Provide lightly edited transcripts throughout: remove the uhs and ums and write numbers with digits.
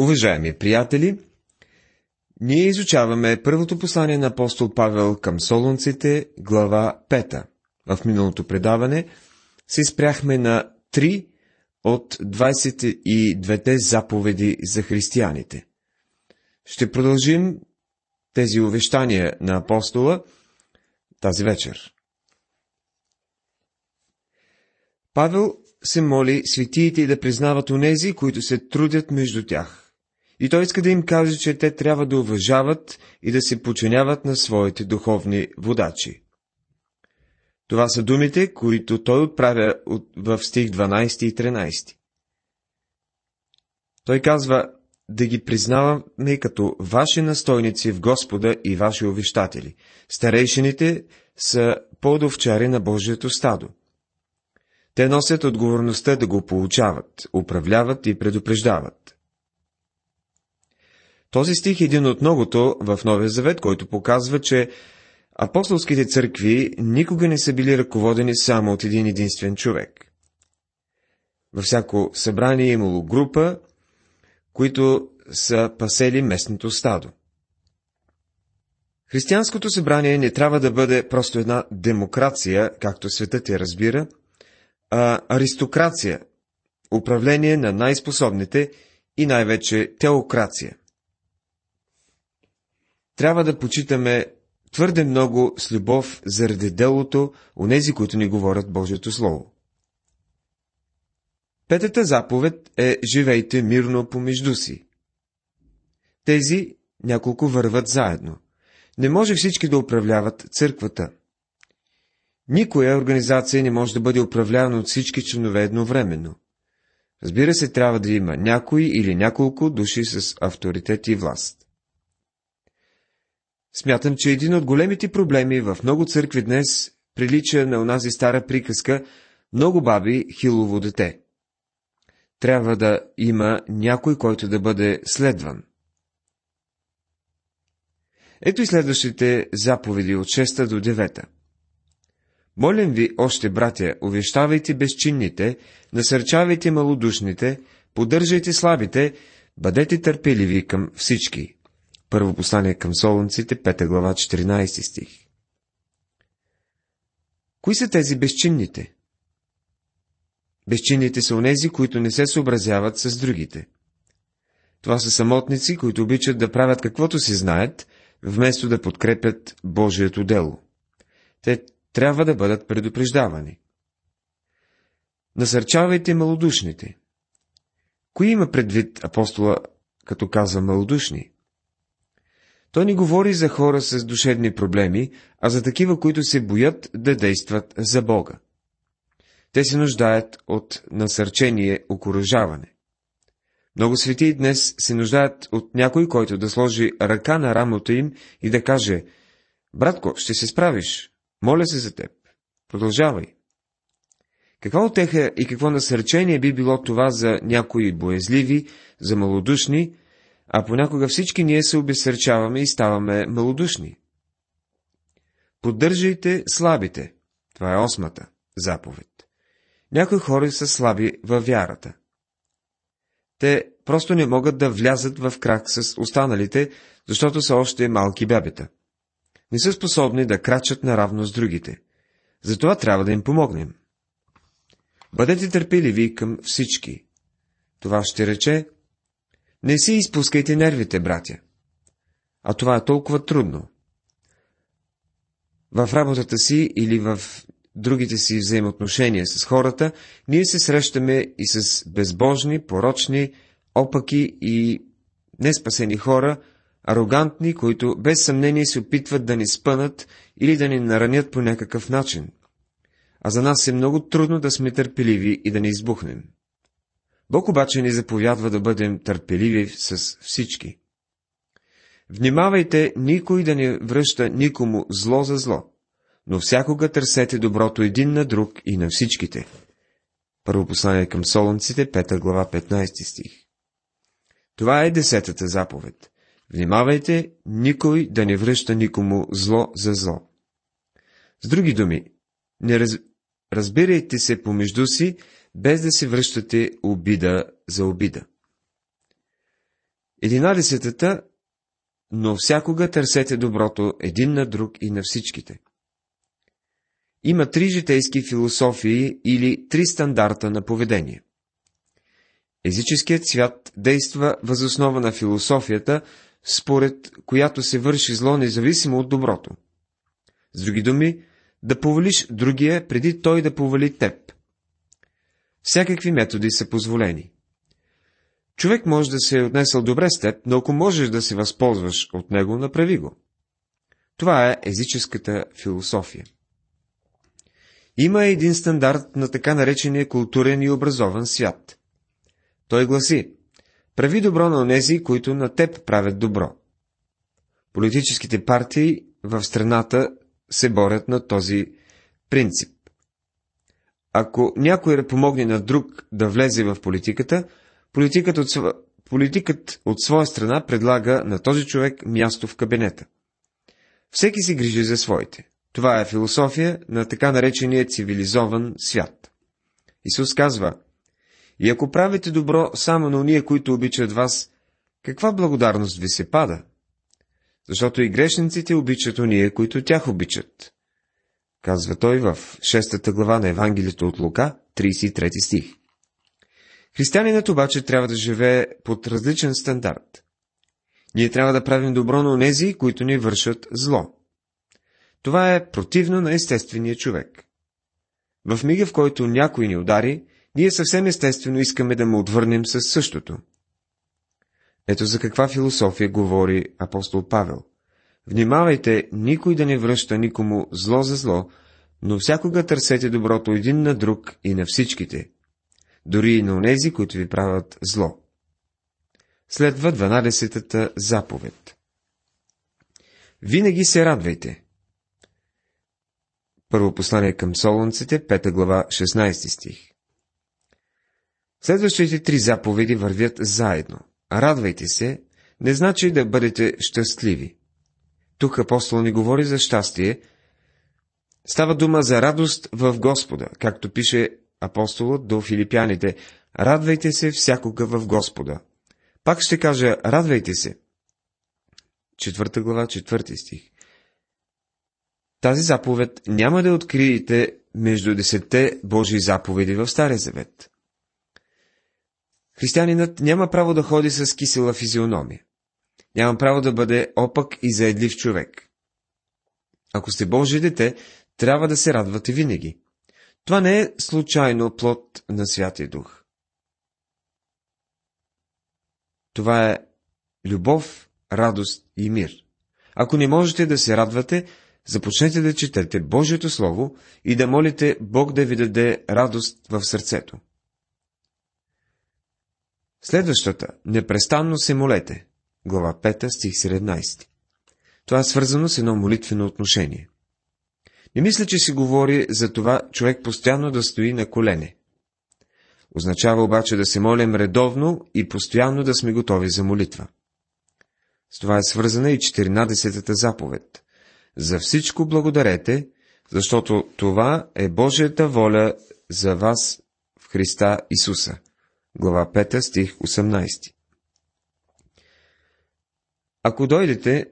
Уважаеми приятели, ние изучаваме първото послание на апостол Павел към Солунците, глава 5. В миналото предаване се спряхме на 3 от 22-те заповеди за християните. Ще продължим тези увещания на апостола тази вечер. Павел се моли светиите да признават онези, които се трудят между тях. И той иска да им каже, че те трябва да уважават и да се подчиняват на своите духовни водачи. Това са думите, които той отправя в стих 12 и 13. Той казва да ги признаваме като ваши настойници в Господа и ваши увещатели. Старейшините са подовчари на Божието стадо. Те носят отговорността да го получават, управляват и предупреждават. Този стих е един от многото в Новия Завет, който показва, че апостолските църкви никога не са били ръководени само от един единствен човек. Във всяко събрание е имало група, които са пасели местното стадо. Християнското събрание не трябва да бъде просто една демокрация, както светът я разбира, а аристокрация, управление на най-способните и най-вече теокрация. Трябва да почитаме твърде много с любов заради делото онези, които ни говорят Божието Слово. Петата заповед е живейте мирно помежду си. Тези няколко върват заедно. Не може всички да управляват църквата. Никоя организация не може да бъде управлявана от всички членове едновременно. Разбира се, трябва да има някой или няколко души с авторитет и власт. Смятам, че един от големите проблеми в много църкви днес прилича на онази стара приказка «Много баби, хилово дете». Трябва да има някой, който да бъде следван. Ето и следващите заповеди от 6 до 9. Молим ви, още, братя, увещавайте безчинните, насърчавайте малодушните, поддържайте слабите, бъдете търпеливи към всички. Първо послание към Солунците, 5 глава, 14 стих. Кои са тези безчинните? Безчинните са онези, които не се съобразяват с другите. Това са самотници, които обичат да правят каквото си знаят, вместо да подкрепят Божието дело. Те трябва да бъдат предупреждавани. Насърчавайте малодушните. Кои има предвид апостола, като казва малодушни? Той не говори за хора с душевни проблеми, а за такива, които се боят да действат за Бога. Те се нуждаят от насърчение, окуражаване. Много светии днес се нуждаят от някой, който да сложи ръка на рамото им и да каже: братко, ще се справиш, моля се за теб, продължавай. Каква утеха и какво насърчение би било това за някои боязливи, за малодушни, а понякога всички ние се обезсърчаваме и ставаме малодушни. Поддържайте слабите. Това е 8-та заповед. Някои хора са слаби във вярата. Те просто не могат да влязат в крак с останалите, защото са още малки бебета. Не са способни да крачат наравно с другите. Затова трябва да им помогнем. Бъдете търпеливи към всички. Това ще рече: не си изпускайте нервите, братя. А това е толкова трудно. В работата си или в другите си взаимоотношения с хората, ние се срещаме и с безбожни, порочни, опаки и неспасени хора, арогантни, които без съмнение се опитват да ни спънат или да ни наранят по някакъв начин. А за нас е много трудно да сме търпеливи и да не избухнем. Бог обаче ни заповядва да бъдем търпеливи с всички. Внимавайте никой да не връща никому зло за зло, но всякога търсете доброто един на друг и на всичките. Първо послание към Солунците, 5 глава, 15 стих. Това е 10-та заповед. Внимавайте никой да не връща никому зло за зло. С други думи, не разбирайте се помежду си, без да се връщате обида за обида. 11. Но всякога търсете доброто един на друг и на всичките. Има три житейски философии или три стандарта на поведение. Езическият свят действа въз основа на философията, според която се върши зло независимо от доброто. С други думи, да повалиш другия, преди той да повали теб. Всякакви методи са позволени. Човек може да се е отнесъл добре с теб, но ако можеш да се възползваш от него, направи го. Това е езическата философия. Има един стандарт на така наречения културен и образован свят. Той гласи: прави добро на онези, които на теб правят добро. Политическите партии в страната се борят на този принцип. Ако някой помогне на друг да влезе в политиката, политикът от своя страна предлага на този човек място в кабинета. Всеки се грижи за своите. Това е философия на така наречения цивилизован свят. Исус казва: и ако правите добро само на уния, които обичат вас, каква благодарност ви се пада? Защото и грешниците обичат уния, които тях обичат. Казва той в 6 глава на Евангелието от Лука, 33 стих. Християнинът обаче трябва да живее под различен стандарт. Ние трябва да правим добро на онези, които ни вършат зло. Това е противно на естествения човек. В мига, в който някой ни удари, ние съвсем естествено искаме да му отвърнем със същото. Ето за каква философия говори апостол Павел. Внимавайте никой да не връща никому зло за зло, но всякога търсете доброто един на друг и на всичките, дори и на онези, които ви правят зло. Следва 12-та заповед. Винаги се радвайте. Първо послание към Солунците, 5 глава, 16 стих. Следващите три заповеди вървят заедно. Радвайте се не значи да бъдете щастливи. Тук апостол ни говори за щастие. Става дума за радост в Господа, както пише апостолът до филипияните. Радвайте се всякога в Господа. Пак ще кажа, радвайте се. 4 глава, 4 стих. Тази заповед няма да откриете между 10 Божии заповеди в Стария Завет. Християнинът няма право да ходи с кисела физиономия. Няма право да бъде опак и заедлив човек. Ако сте Божие дете, трябва да се радвате винаги. Това не е случайно плод на Святия Дух. Това е любов, радост и мир. Ако не можете да се радвате, започнете да четете Божието Слово и да молите Бог да ви даде радост в сърцето. Следващата – непрестанно се молете, глава 5, стих 17. Това е свързано с едно молитвено отношение. Не мисля, че се говори за това човек постоянно да стои на колене. Означава обаче да се молим редовно и постоянно да сме готови за молитва. С това е свързана и 14-та заповед. За всичко благодарете, защото това е Божията воля за вас в Христа Исуса. Глава 5, стих 18. Ако дойдете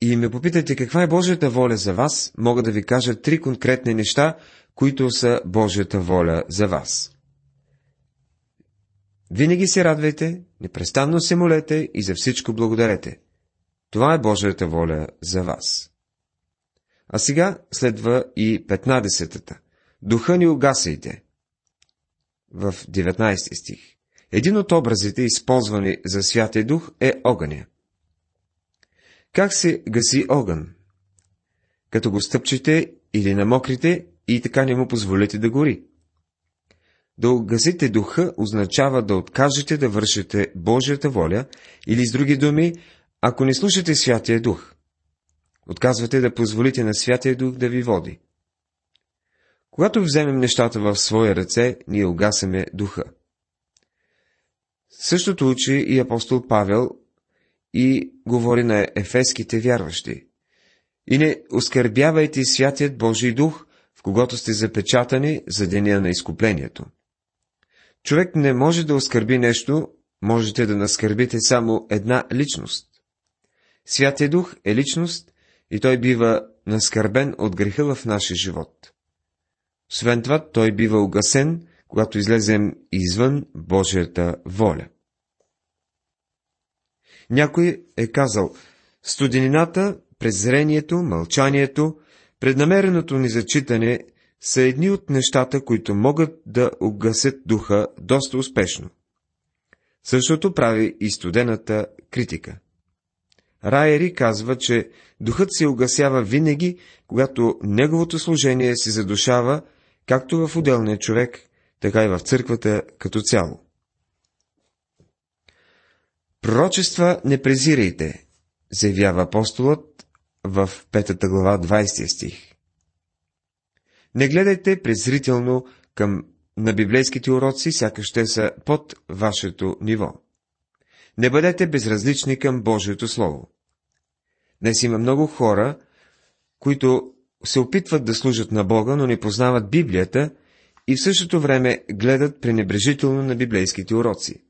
и ме попитате каква е Божията воля за вас, мога да ви кажа три конкретни неща, които са Божията воля за вас. Винаги се радвайте, непрестанно се молете и за всичко благодарете. Това е Божията воля за вас. А сега следва и 15-та. Духа ни угасяйте. В 19 стих. Един от образите, използвани за Святия Дух, е огъня. Как се гаси огън? Като го стъпчете или намокрите и така не му позволите да гори. Да угасите духа означава да откажете да вършите Божията воля, или с други думи, ако не слушате Святия Дух, отказвате да позволите на Святия Дух да ви води. Когато вземем нещата в своя ръце, ние угасяме духа. Същото учи и апостол Павел и говори на ефеските вярващи. И не оскърбявайте святият Божий дух, в когото сте запечатани за деня на изкуплението. Човек не може да оскърби нещо, можете да наскърбите само една личност. Святия Дух е личност и той бива наскърбен от греха в нашия живот. Освен това, той бива угасен, когато излезем извън Божията воля. Някой е казал: студенината, презрението, мълчанието, преднамереното ни зачитане са едни от нещата, които могат да угасят духа доста успешно. Същото прави и студената критика. Райери казва, че духът се угасява винаги, когато неговото служение се задушава, както в отделния човек, така и в църквата като цяло. Пророчества не презирайте, заявява апостолът в 5 глава 20 стих. Не гледайте презрително на библейските уроци, сякаш те са под вашето ниво. Не бъдете безразлични към Божието Слово. Днес има много хора, които се опитват да служат на Бога, но не познават Библията и в същото време гледат пренебрежително на библейските уроци.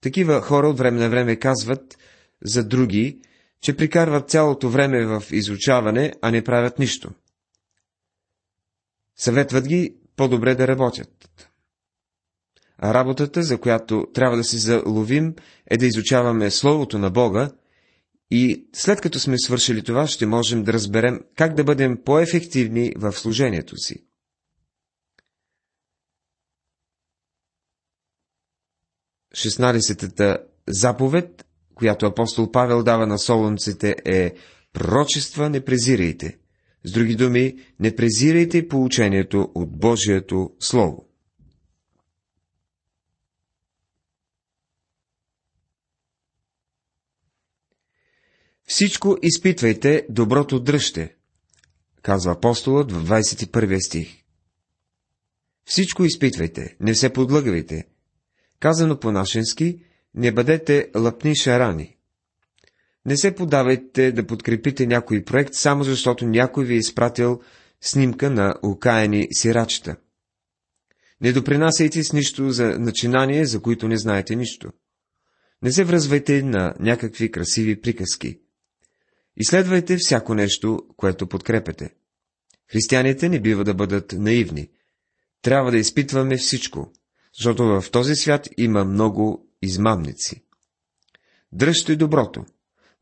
Такива хора от време на време казват за други, че прикарват цялото време в изучаване, а не правят нищо. Съветват ги по-добре да работят. А работата, за която трябва да се заловим, е да изучаваме Словото на Бога и след като сме свършили това, ще можем да разберем как да бъдем по-ефективни в служението си. Шестнадесетата заповед, която апостол Павел дава на солунците, е: пророчества не презирайте. С други думи, не презирайте поучението от Божието Слово. Всичко изпитвайте, доброто дръжте, казва апостолът в 21 стих. Всичко изпитвайте, не се подлъгвайте. Казано по-нашенски, не бъдете лъпни шарани. Не се поддавайте да подкрепите някой проект, само защото някой ви е изпратил снимка на окаяни сирачета. Не допринасяйте с нищо за начинание, за които не знаете нищо. Не се връзвайте на някакви красиви приказки. Изследвайте всяко нещо, което подкрепете. Християните не бива да бъдат наивни. Трябва да изпитваме всичко, защото в този свят има много измамници. Дръжте доброто.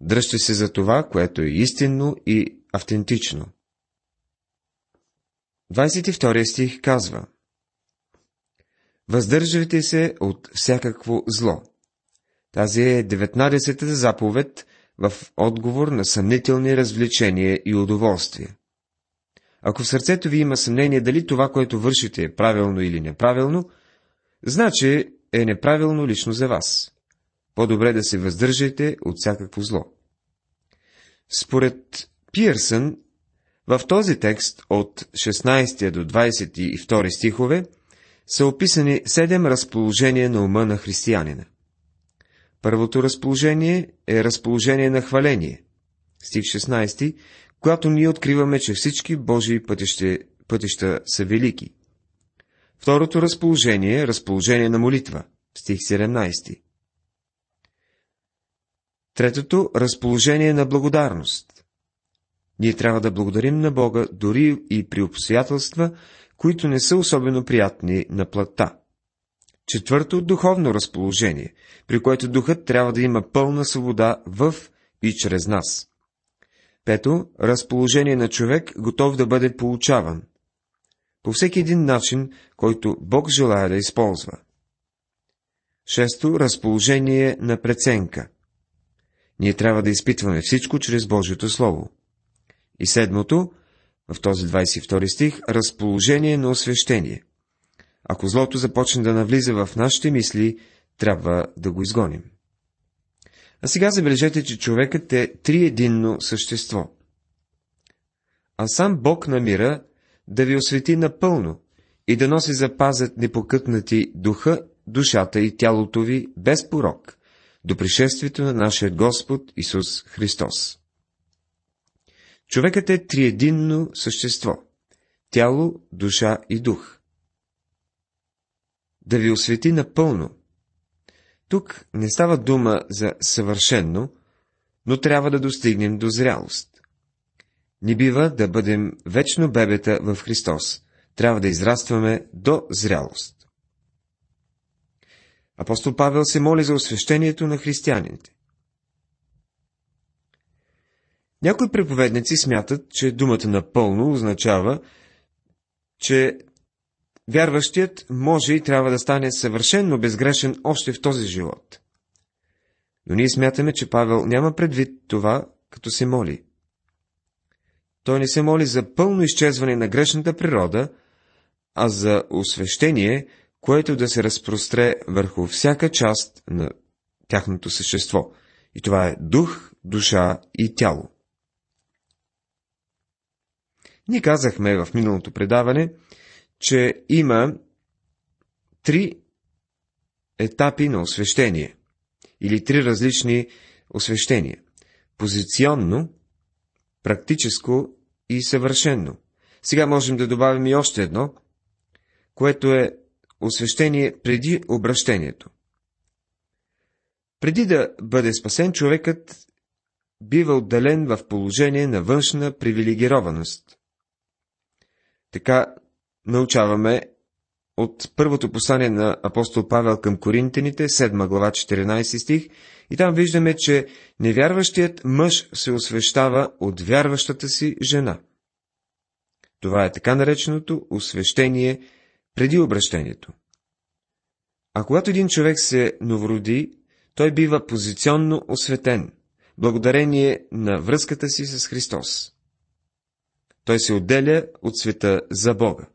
Дръжте се за това, което е истинно и автентично. 22 стих казва: въздържайте се от всякакво зло. Тази е 19-та заповед в отговор на съмнителни развлечения и удоволствия. Ако в сърцето ви има съмнение дали това, което вършите, е правилно или неправилно, значи е неправилно лично за вас. По-добре да се въздържате от всякакво зло. Според Пиърсън, в този текст от 16 до 22 стихове са описани 7 разположения на ума на християнина. Първото разположение е разположение на хваление, стих 16, когато ние откриваме, че всички Божии пътища са велики. Второто разположение е разположение на молитва, стих 17. Третото разположение на благодарност. Ние трябва да благодарим на Бога дори и при обстоятелства, които не са особено приятни на плътта. Четвърто духовно разположение, при което духът трябва да има пълна свобода в и чрез нас. Пето разположение на човек, готов да бъде поучаван по всеки един начин, който Бог желае да използва. Шесто разположение на преценка. Ние трябва да изпитваме всичко чрез Божието Слово. И седмото, в този 22 стих, разположение на освещение. Ако злото започне да навлиза в нашите мисли, трябва да го изгоним. А сега забележете, че човекът е триединно същество. А сам Бог намира да ви освети напълно и да носи запазят непокътнати духа, душата и тялото ви без порок до пришествието на нашия Господ Исус Христос. Човекът е триединно същество – тяло, душа и дух. Да ви освети напълно Тук не става дума за съвършенно, но трябва да достигнем до зрялост. Не бива да бъдем вечно бебета в Христос, трябва да израстваме до зрялост. Апостол Павел се моли за освещението на християните. Някои проповедници смятат, че думата напълно означава, че вярващият може и трябва да стане съвършенно безгрешен още в този живот. Но ние смятаме, че Павел няма предвид това, като се моли. Той не се моли за пълно изчезване на грешната природа, а за освещение, което да се разпростре върху всяка част на тяхното същество. И това е дух, душа и тяло. Ние казахме в миналото предаване, че има 3 етапи на освещение, или 3 различни освещения. Позиционно, практическо и съвършено. Сега можем да добавим и още едно, което е освещение преди обращението. Преди да бъде спасен, човекът бива отдален в положение на външна привилегированост. Така научаваме от първото послание на апостол Павел към коринтените, 7 глава, 14 стих, и там виждаме, че невярващият мъж се освещава от вярващата си жена. Това е така нареченото освещение преди обращението. А когато един човек се новороди, той бива позиционно осветен, благодарение на връзката си с Христос. Той се отделя от света за Бога.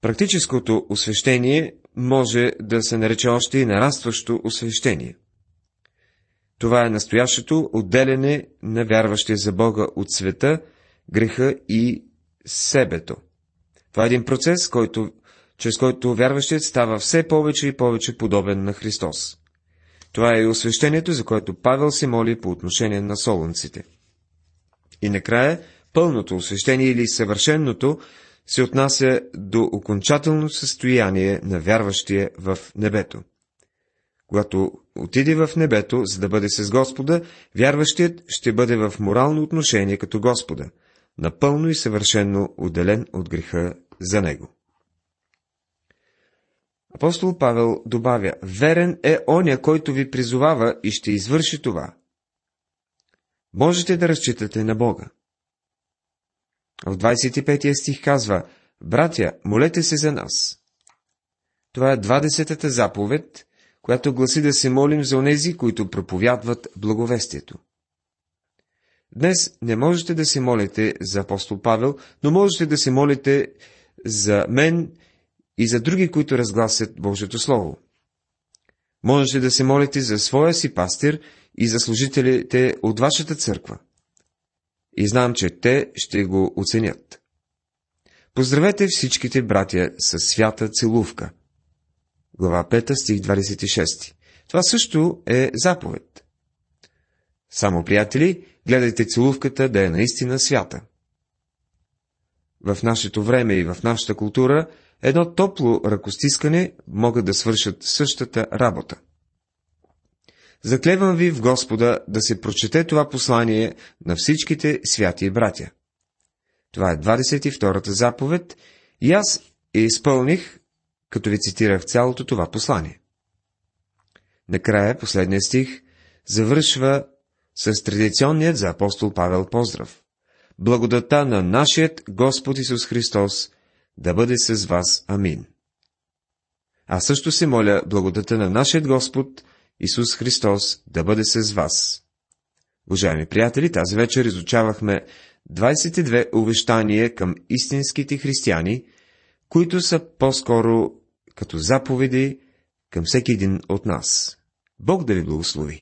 Практическото освещение може да се нарече още и нарастващо освещение. Това е настоящото отделяне на вярващия за Бога от света, греха и себето. Това е един процес, чрез който вярващият става все повече и повече подобен на Христос. Това е и освещението, за което Павел се моли по отношение на солунците. И накрая, пълното освещение или съвършеното се отнася до окончателно състояние на вярващия в небето. Когато отиде в небето, за да бъде с Господа, вярващият ще бъде в морално отношение като Господа, напълно и съвършено отделен от греха за него. Апостол Павел добавя: верен е оня, който ви призовава и ще извърши това. Можете да разчитате на Бога. В 25 стих казва: братя, молете се за нас. Това е 20-та заповед, която гласи да се молим за онези, които проповядват благовестието. Днес не можете да се молите за апостол Павел, но можете да се молите за мен и за други, които разгласят Божието Слово. Можете да се молите за своя си пастир и за служителите от вашата църква. И знам, че те ще го оценят. Поздравете всичките братя със свята целувка. Глава 5, стих 26. Това също е заповед. Само, приятели, гледайте целувката да е наистина свята. В нашето време и в нашата култура едно топло ръкостискане могат да свършат същата работа. Заклевам ви в Господа да се прочете това послание на всичките святи братя. Това е 22-та заповед и аз я изпълних, като ви цитирах цялото това послание. Накрая последния стих завършва с традиционният за апостол Павел поздрав. Благодата на нашият Господ Исус Христос да бъде с вас. Амин. Аз също се моля благодата на нашият Господ Исус Христос да бъде с вас. Уважаеми приятели, тази вечер изучавахме 22 увещания към истинските християни, които са по-скоро като заповеди към всеки един от нас. Бог да ви благослови!